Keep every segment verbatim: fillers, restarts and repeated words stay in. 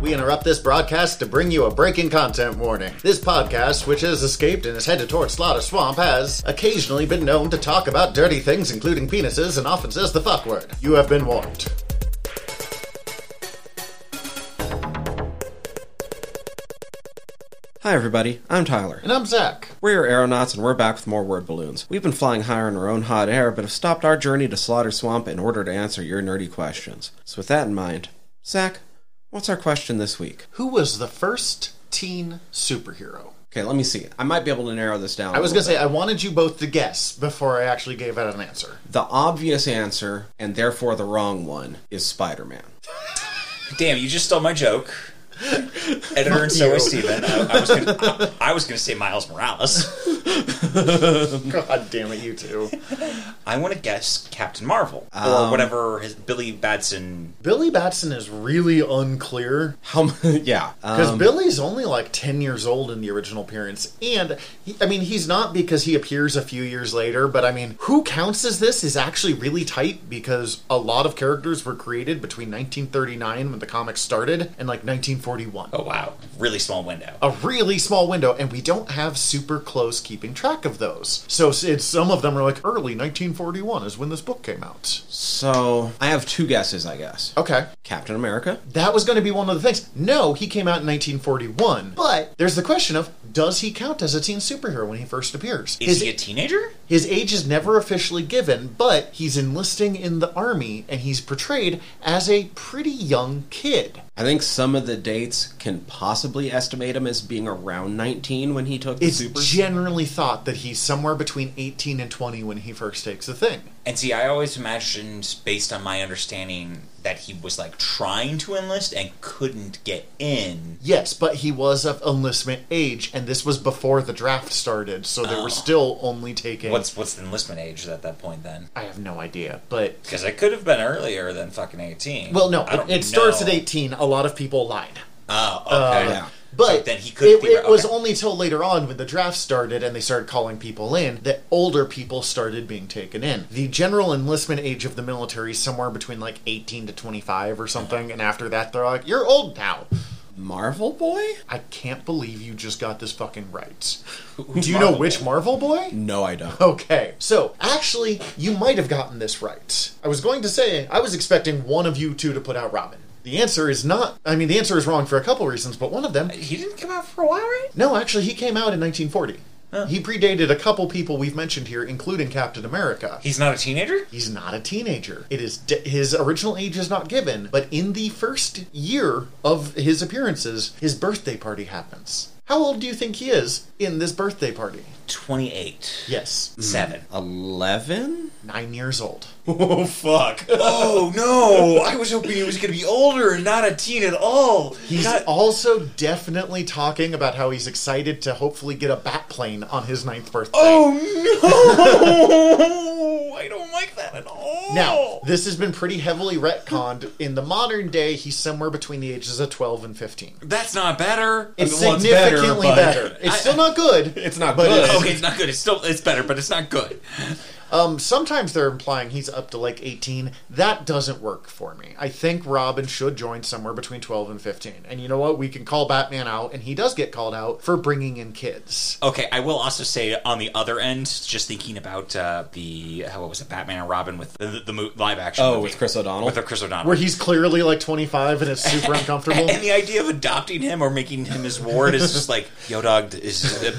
We interrupt this broadcast to bring you a breaking content warning. This podcast, which has escaped and is headed towards Slaughter Swamp, has occasionally been known to talk about dirty things, including penises, and often says the fuck word. You have been warned. Hi everybody, I'm Tyler. And I'm Zach. We're your Aeronauts and we're back with more word balloons. We've been flying higher in our own hot air, but have stopped our journey to Slaughter Swamp in order to answer your nerdy questions. So with that in mind, Zach, what's our question this week? Who was the first teen superhero? Okay, let me see. I might be able to narrow this down. I was going to say, I wanted you both to guess before I actually gave out an answer. The obvious answer, and therefore the wrong one, is Spider-Man. Damn, you just stole my joke. Editor and so is Steven. I, I was going to say Miles Morales. God damn it, you two. I want to guess Captain Marvel. Or um, whatever his Billy Batson... Billy Batson is really unclear. How? Yeah. Because um, Billy's only like ten years old in the original appearance. And, he, I mean, he's not because he appears a few years later, but I mean, who counts as this is actually really tight because a lot of characters were created between nineteen thirty-nine when the comics started and like nineteen forty-one. Oh, wow. Really small window. A really small window, and we don't have super close keeping track of those. So it's, some of them are like early nineteen forty-one is when this book came out. So I have two guesses, I guess. Okay. Captain America. That was going to be one of the things. No, he came out in nineteen forty-one, but there's the question of, does he count as a teen superhero when he first appears? Is his, he a teenager? His age is never officially given, but he's enlisting in the army, and he's portrayed as a pretty young kid. I think some of the dates can possibly estimate him as being around nineteen when he took the super. It's generally thought that he's somewhere between eighteen and twenty when he first takes the thing. And see, I always imagined, based on my understanding, that he was, like, trying to enlist and couldn't get in. Yes, but he was of enlistment age, and this was before the draft started, so they oh. were still only taking... What's what's the enlistment age at that point, then? I have no idea, but... Because it could have been earlier than fucking eighteen. Well, no, it, it starts at eighteen. A lot of people lied. Oh, okay. Uh, yeah. But so then he could it, it was okay. only till later on when the draft started and they started calling people in that older people started being taken in. The general enlistment age of the military is somewhere between like eighteen to twenty-five or something. And after that, they're like, you're old now. Marvel Boy? I can't believe you just got this fucking right. Do you Marvel know which Boy? Marvel Boy? No, I don't. Okay. So, actually, you might have gotten this right. I was going to say, I was expecting one of you two to put out Robin. The answer is not... I mean, the answer is wrong for a couple reasons, but one of them... He didn't come out for a while, right? No, actually, he came out in nineteen forty. Huh. He predated a couple people we've mentioned here, including Captain America. He's not a teenager? He's not a teenager. It is de- his original age is not given, but in the first year of his appearances, his birthday party happens. How old do you think he is in this birthday party? twenty-eight. Yes. seven. eleven? Nine years old. Oh, fuck. Oh, no. I was hoping he was going to be older and not a teen at all. He's not... also definitely talking about how he's excited to hopefully get a bat plane on his ninth birthday. Oh, no. I don't like that at all. Now, this has been pretty heavily retconned. In the modern day, he's somewhere between the ages of twelve and fifteen. That's not better. It's I mean, significantly well, it's better. better. It's I, still not good. It's not but good. It's, okay, it's not good. It's still it's better, but it's not good. Um, sometimes they're implying he's up to like eighteen. That doesn't work for me. I think Robin should join somewhere between twelve and fifteen. And you know what? We can call Batman out, and he does get called out for bringing in kids. Okay, I will also say on the other end, just thinking about uh, the, what was it, Batman and Robin with the, the, the mo- live action Oh, movie. with Chris O'Donnell? With Chris O'Donnell. Where he's clearly like twenty-five and it's super uncomfortable. And the idea of adopting him or making him his ward is just like, yo dog, is it...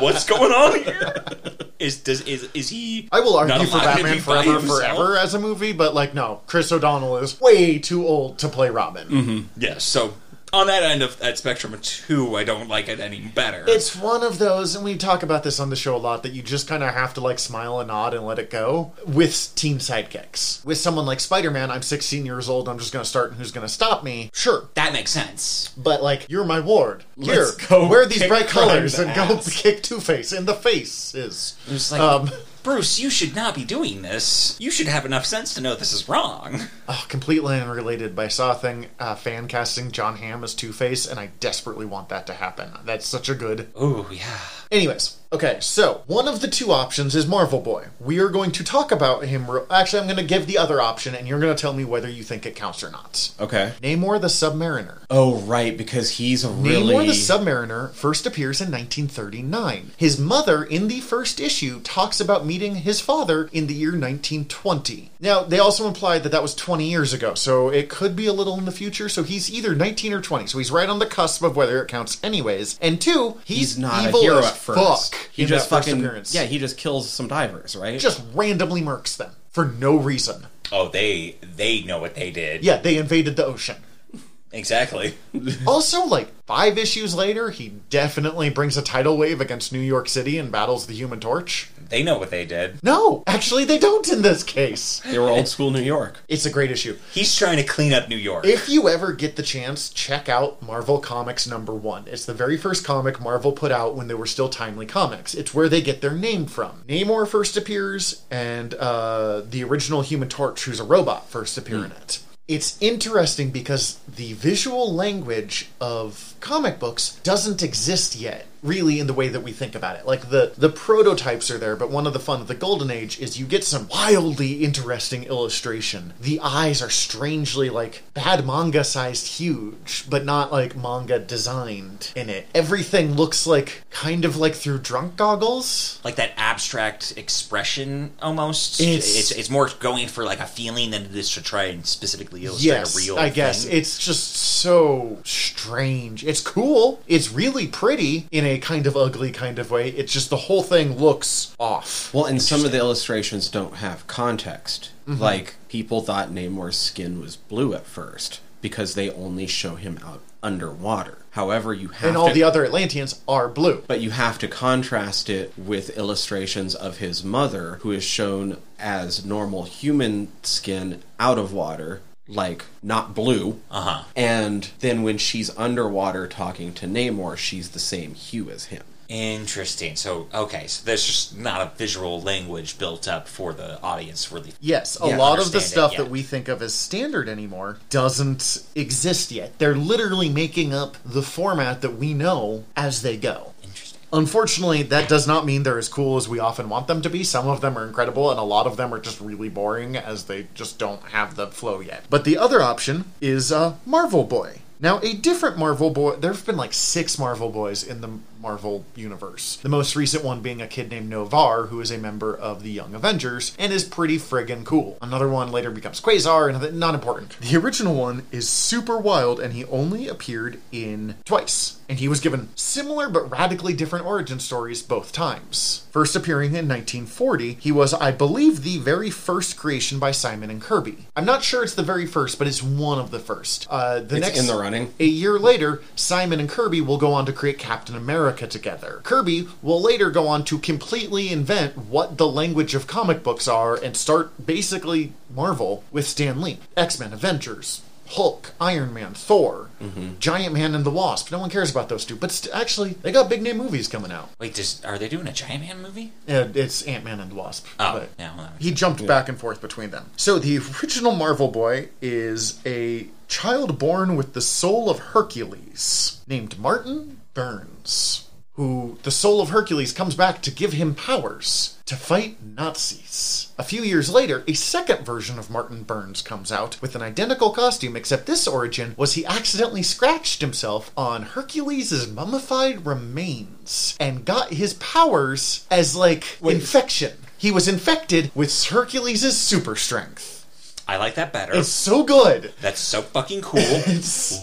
what's going on here? Is does is is he? I will argue for Batman Forever Forever as a movie, but like no, Chris O'Donnell is way too old to play Robin. Mm-hmm. Yes, so on that end of that spectrum of two, I don't like it any better. It's one of those, and we talk about this on the show a lot, that you just kind of have to like smile and nod and let it go with teen sidekicks. With someone like Spider-Man, I'm sixteen years old, I'm just going to start and who's going to stop me? Sure. That makes sense. But like, you're my ward. Here, Let's go wear these bright colors and go kick Two-Face in the faces. It's like... Um, Bruce, you should not be doing this. You should have enough sense to know this is wrong. Oh, completely unrelated, but I saw a thing uh, fan casting Jon Hamm as Two-Face, and I desperately want that to happen. That's such a good... Oh, yeah. Anyways... Okay, so one of the two options is Marvel Boy. We are going to talk about him. Re- Actually, I'm going to give the other option, and you're going to tell me whether you think it counts or not. Okay. Namor the Submariner. Oh, right, because he's a really... Namor the Submariner first appears in nineteen thirty-nine. His mother, in the first issue, talks about meeting his father in the year nineteen twenty. Now, they also implied that that was twenty years ago, so it could be a little in the future. So he's either nineteen or twenty, so he's right on the cusp of whether it counts anyways. And two, he's, he's not evil a hero as at first. Fuck. He just fucking appearance. Yeah, he just kills some divers, right? Just randomly murks them for no reason. Oh, they they know what they did. Yeah, they invaded the ocean. Exactly. Also, like, five issues later, he definitely brings a tidal wave against New York City and battles the Human Torch. They know what they did. No, actually they don't in this case. They were old school New York. It's a great issue. He's trying to clean up New York. If you ever get the chance, check out Marvel Comics number one. It's the very first comic Marvel put out when they were still Timely Comics. It's where they get their name from. Namor first appears, and uh, the original Human Torch, who's a robot, first appear mm. in it. It's interesting because the visual language of comic books doesn't exist yet, really, in the way that we think about it. Like, the, the prototypes are there, but one of the fun of the Golden Age is you get some wildly interesting illustration. The eyes are strangely, like, bad manga-sized huge, but not, like, manga-designed in it. Everything looks, like, kind of like through drunk goggles. Like that abstract expression, almost. It's, it's, it's more going for, like, a feeling than it is to try and specifically illustrate yes, a real thing. Yes, I guess. Thing. It's just so strange. It's cool. It's really pretty in a kind of ugly kind of way. It's just the whole thing looks off. Well, and some of the illustrations don't have context. Mm-hmm. Like, people thought Namor's skin was blue at first because they only show him out underwater. However, you have to... And all to, the other Atlanteans are blue. But you have to contrast it with illustrations of his mother, who is shown as normal human skin out of water, like, not blue. Uh-huh. And then when she's underwater talking to Namor, she's the same hue as him. Interesting. So, okay, so there's just not a visual language built up for the audience, really. Yes, a yeah, lot of the stuff that we think of as standard anymore doesn't exist yet. They're literally making up the format that we know as they go. Unfortunately, that does not mean they're as cool as we often want them to be. Some of them are incredible, and a lot of them are just really boring as they just don't have the flow yet. But the other option is uh, Marvel Boy. Now, a different Marvel Boy... There have been like six Marvel Boys in the Marvel Universe. The most recent one being a kid named Novar, who is a member of the Young Avengers, and is pretty friggin' cool. Another one later becomes Quasar, and not important. The original one is super wild, and he only appeared in twice. And he was given similar but radically different origin stories both times. First appearing in nineteen forty, he was, I believe, the very first creation by Simon and Kirby. I'm not sure it's the very first, but it's one of the first. Uh, the it's next, in the running. A year later, Simon and Kirby will go on to create Captain America together. Kirby will later go on to completely invent what the language of comic books are and start basically Marvel with Stan Lee. X-Men, Avengers, Hulk, Iron Man, Thor, mm-hmm. Giant Man and the Wasp. No one cares about those two. But st- actually, they got big name movies coming out. Wait, does, are they doing a Giant Man movie? Yeah, it's Ant-Man and the Wasp. Oh, yeah. No, he jumped yeah. back and forth between them. So the original Marvel Boy is a child born with the soul of Hercules named Martin Burns, who the soul of Hercules comes back to give him powers to fight Nazis. A few years later, a second version of Martin Burns comes out with an identical costume, except this origin was he accidentally scratched himself on Hercules' mummified remains and got his powers as, like, Wait. infection. He was infected with Hercules' super strength. I like that better. It's so good. That's so fucking cool.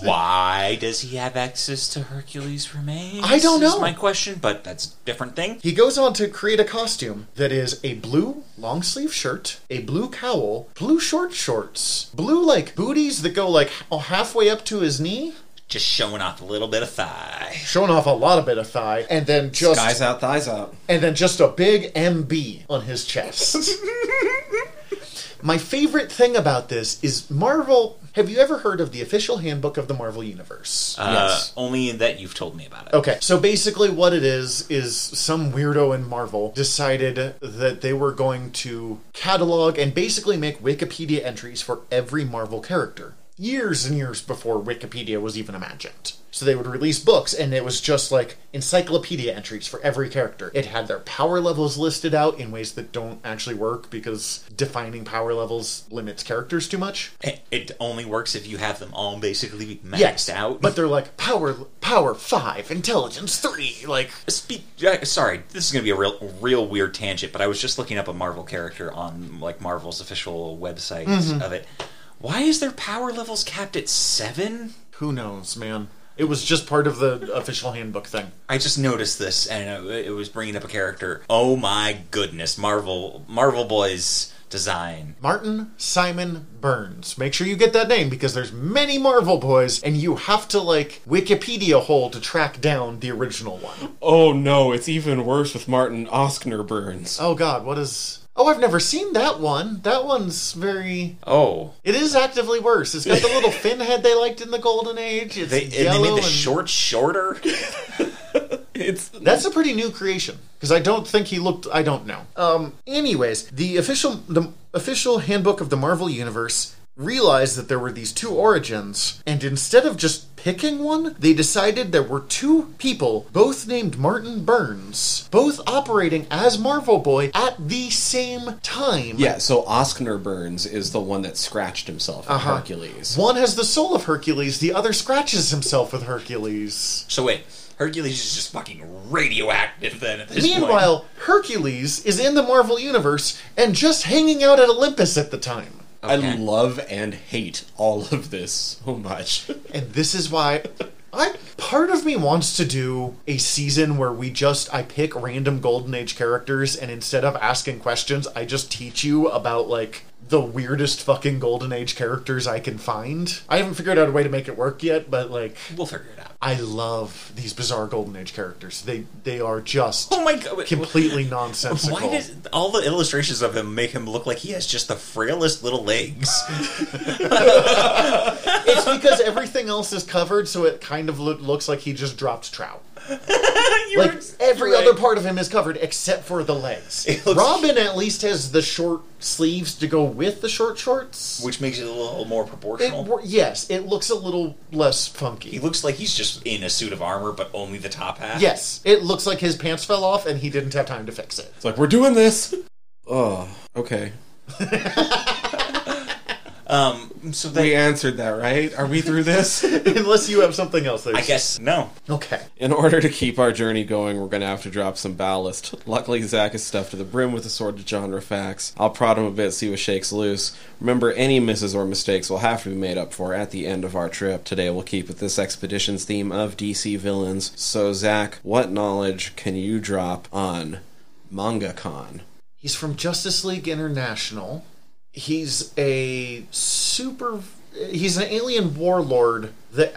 Why does he have access to Hercules' remains? I don't know. That's my question, but that's a different thing. He goes on to create a costume that is a blue long-sleeve shirt, a blue cowl, blue short shorts, blue, like, booties that go, like, halfway up to his knee. Just showing off a little bit of thigh. Showing off a lot of bit of thigh, and then just... Skies out, thighs out. And then just a big M B on his chest. My favorite thing about this is Marvel... Have you ever heard of the Official Handbook of the Marvel Universe? Uh, yes. Only in that you've told me about it. Okay, so basically what it is, is some weirdo in Marvel decided that they were going to catalog and basically make Wikipedia entries for every Marvel character. Years and years before Wikipedia was even imagined. So they would release books, and it was just like encyclopedia entries for every character. It had their power levels listed out in ways that don't actually work because defining power levels limits characters too much. It only works if you have them all basically maxed yes, out. But they're like, power power five, intelligence three, like... Spe- sorry, this is going to be a real real weird tangent, but I was just looking up a Marvel character on like Marvel's official website mm-hmm. of it. Why is their power levels capped at seven? Who knows, man. It was just part of the official handbook thing. I just noticed this, and it was bringing up a character. Oh my goodness, Marvel Marvel Boy's design. Martin Simon Burns. Make sure you get that name, because there's many Marvel Boys, and you have to, like, Wikipedia hole to track down the original one. Oh no, it's even worse with Martin Oskner Burns. Oh god, what is... Oh, I've never seen that one. That one's very... Oh. It is actively worse. It's got the little fin head they liked in the Golden Age. It's they, yellow and... They made the and... short shorter? It's... That's a pretty new creation. Because I don't think he looked... I don't know. Um. Anyways, the official, the official handbook of the Marvel Universe realized that there were these two origins, and instead of just picking one, they decided there were two people, both named Martin Burns, both operating as Marvel Boy at the same time. Yeah, so Oskner Burns is the one that scratched himself with uh-huh. Hercules. One has the soul of Hercules, the other scratches himself with Hercules. So wait, Hercules is just fucking radioactive then at this Meanwhile, point. Meanwhile, Hercules is in the Marvel Universe and just hanging out at Olympus at the time. Okay. I love and hate all of this so much. And this is why I part of me wants to do a season where we just, I pick random Golden Age characters, and instead of asking questions, I just teach you about, like, the weirdest fucking Golden Age characters I can find. I haven't figured out a way to make it work yet, but, like... We'll figure it out. I love these bizarre Golden Age characters. They they are just oh my God. completely nonsensical. Why does all the illustrations of him make him look like he has just the frailest little legs? It's because everything else is covered, so it kind of lo- looks like he just dropped trout. Like, every right. other part of him is covered except for the legs. Robin at least has the short sleeves to go with the short shorts. Which makes it a little more proportional. It, yes, it looks a little less funky. He looks like he's just in a suit of armor, but only the top half. Yes, it looks like his pants fell off and he didn't have time to fix it. It's like, we're doing this! Oh, okay. Um, so then, we answered that, right? Are we through this? Unless you have something else. I guess no. Okay. In order to keep our journey going, we're going to have to drop some ballast. Luckily, Zach is stuffed to the brim with assorted genre facts. I'll prod him a bit, see what shakes loose. Remember, any misses or mistakes will have to be made up for at the end of our trip. Today, we'll keep with this expedition's theme of D C villains. So, Zach, what knowledge can you drop on Manga Khan? He's from Justice League International. He's a super... He's an alien warlord that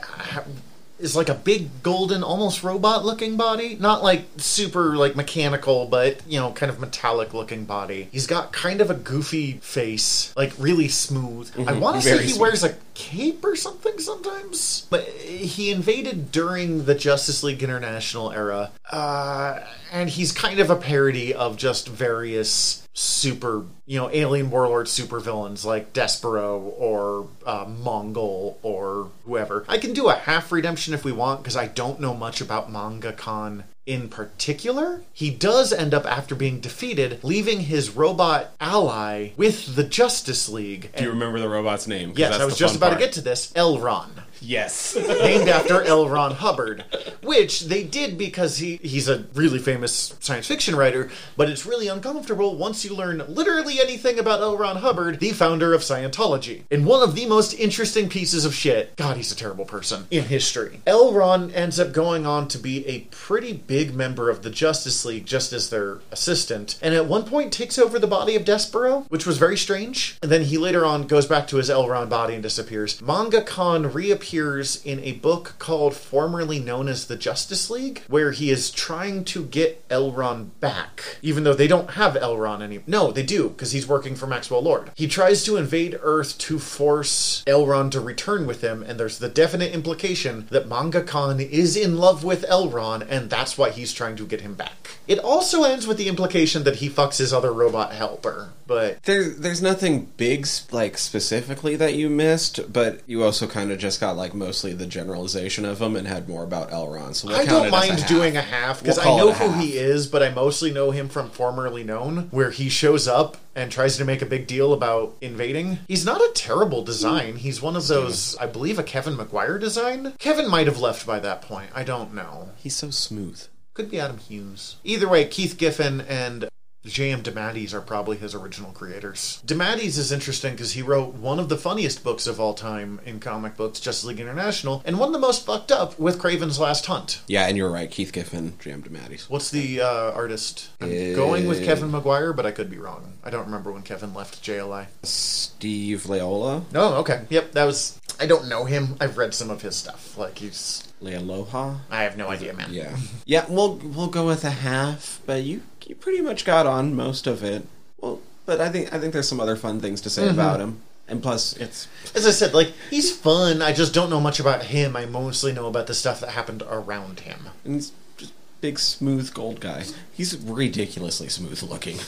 is like a big golden, almost robot-looking body. Not like super like mechanical, but, you know, kind of metallic-looking body. He's got kind of a goofy face, like really smooth. Mm-hmm. I want to say he smooth. wears a cape or something sometimes. But he invaded during the Justice League International era. Uh, and he's kind of a parody of just various... super, you know, alien warlord supervillains like Despero or uh, Mongol or whoever. I can do a half redemption if we want, because I don't know much about Manga Khan in particular. He does end up, after being defeated, leaving his robot ally with the Justice League. Do you and, remember the robot's name? Yes, that's I was just about part. to get to this. Elrond. Yes. Named after L. Ron Hubbard, which they did because he, he's a really famous science fiction writer, but it's really uncomfortable once you learn literally anything about L. Ron Hubbard, the founder of Scientology, and one of the most interesting pieces of shit, God, he's a terrible person, in history. L. Ron ends up going on to be a pretty big member of the Justice League just as their assistant, and at one point takes over the body of Despero, which was very strange, and then he later on goes back to his L. Ron body and disappears. Manga Khan reappears in a book called formerly known as the Justice League, where he is trying to get Elrond back, even though they don't have Elrond anymore. No, they do, because he's working for Maxwell Lord. He tries to invade Earth to force Elrond to return with him, and there's the definite implication that Manga Khan is in love with Elrond, and that's why he's trying to get him back. It also ends with the implication that he fucks his other robot helper, but... There, there's nothing big, like, specifically that you missed, but you also kind of just got about like mostly the generalization of him and had more about Elrond. So we'll I count don't it mind a doing a half because we'll I know who half. he is, but I mostly know him from Formerly Known, where he shows up and tries to make a big deal about invading. He's not a terrible design. He's one of those, I believe, a Kevin Maguire design. Kevin might have left by that point. I don't know. He's so smooth. Could be Adam Hughes. Either way, Keith Giffen and J M DeMatteis are probably his original creators. DeMatteis is interesting because he wrote one of the funniest books of all time in comic books, Justice League International, and one of the most fucked up with Kraven's Last Hunt. Yeah, and you're right, Keith Giffen, J M DeMatteis. What's the uh, artist? I'm it... going with Kevin Maguire, but I could be wrong. I don't remember when Kevin left J L I. Steve Leola? No, oh, okay. Yep, that was... I don't know him. I've read some of his stuff. Like, he's... Lealoha? I have no idea, man. Yeah. Yeah, we'll, we'll go with a half, but you... You pretty much got on most of it. Well, but I think I think there's some other fun things to say mm-hmm. about him. And plus, it's... As I said, like, he's fun. I just don't know much about him. I mostly know about the stuff that happened around him. And he's just big, smooth gold guy. He's ridiculously smooth looking.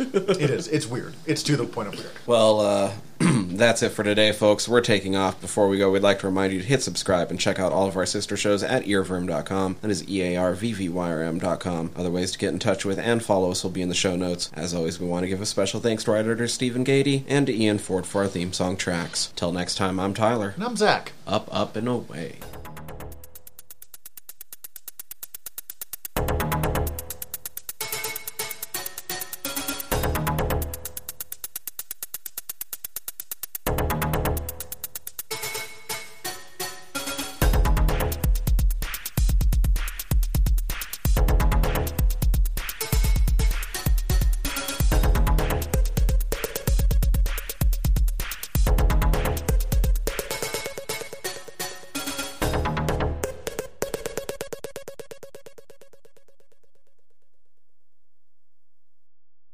It is. It's weird. It's to the point of weird. Well, uh... that's it for today, folks. We're taking off. Before we go, we'd like to remind you to hit subscribe and check out all of our sister shows at earworm dot com. That is E A R V V Y R M dot com. Other ways to get in touch with and follow us will be in the show notes. As always, we want to give a special thanks to our editor Stephen Gady and to Ian Ford for our theme song tracks. Till next time, I'm Tyler. And I'm Zach. Up, up, and away.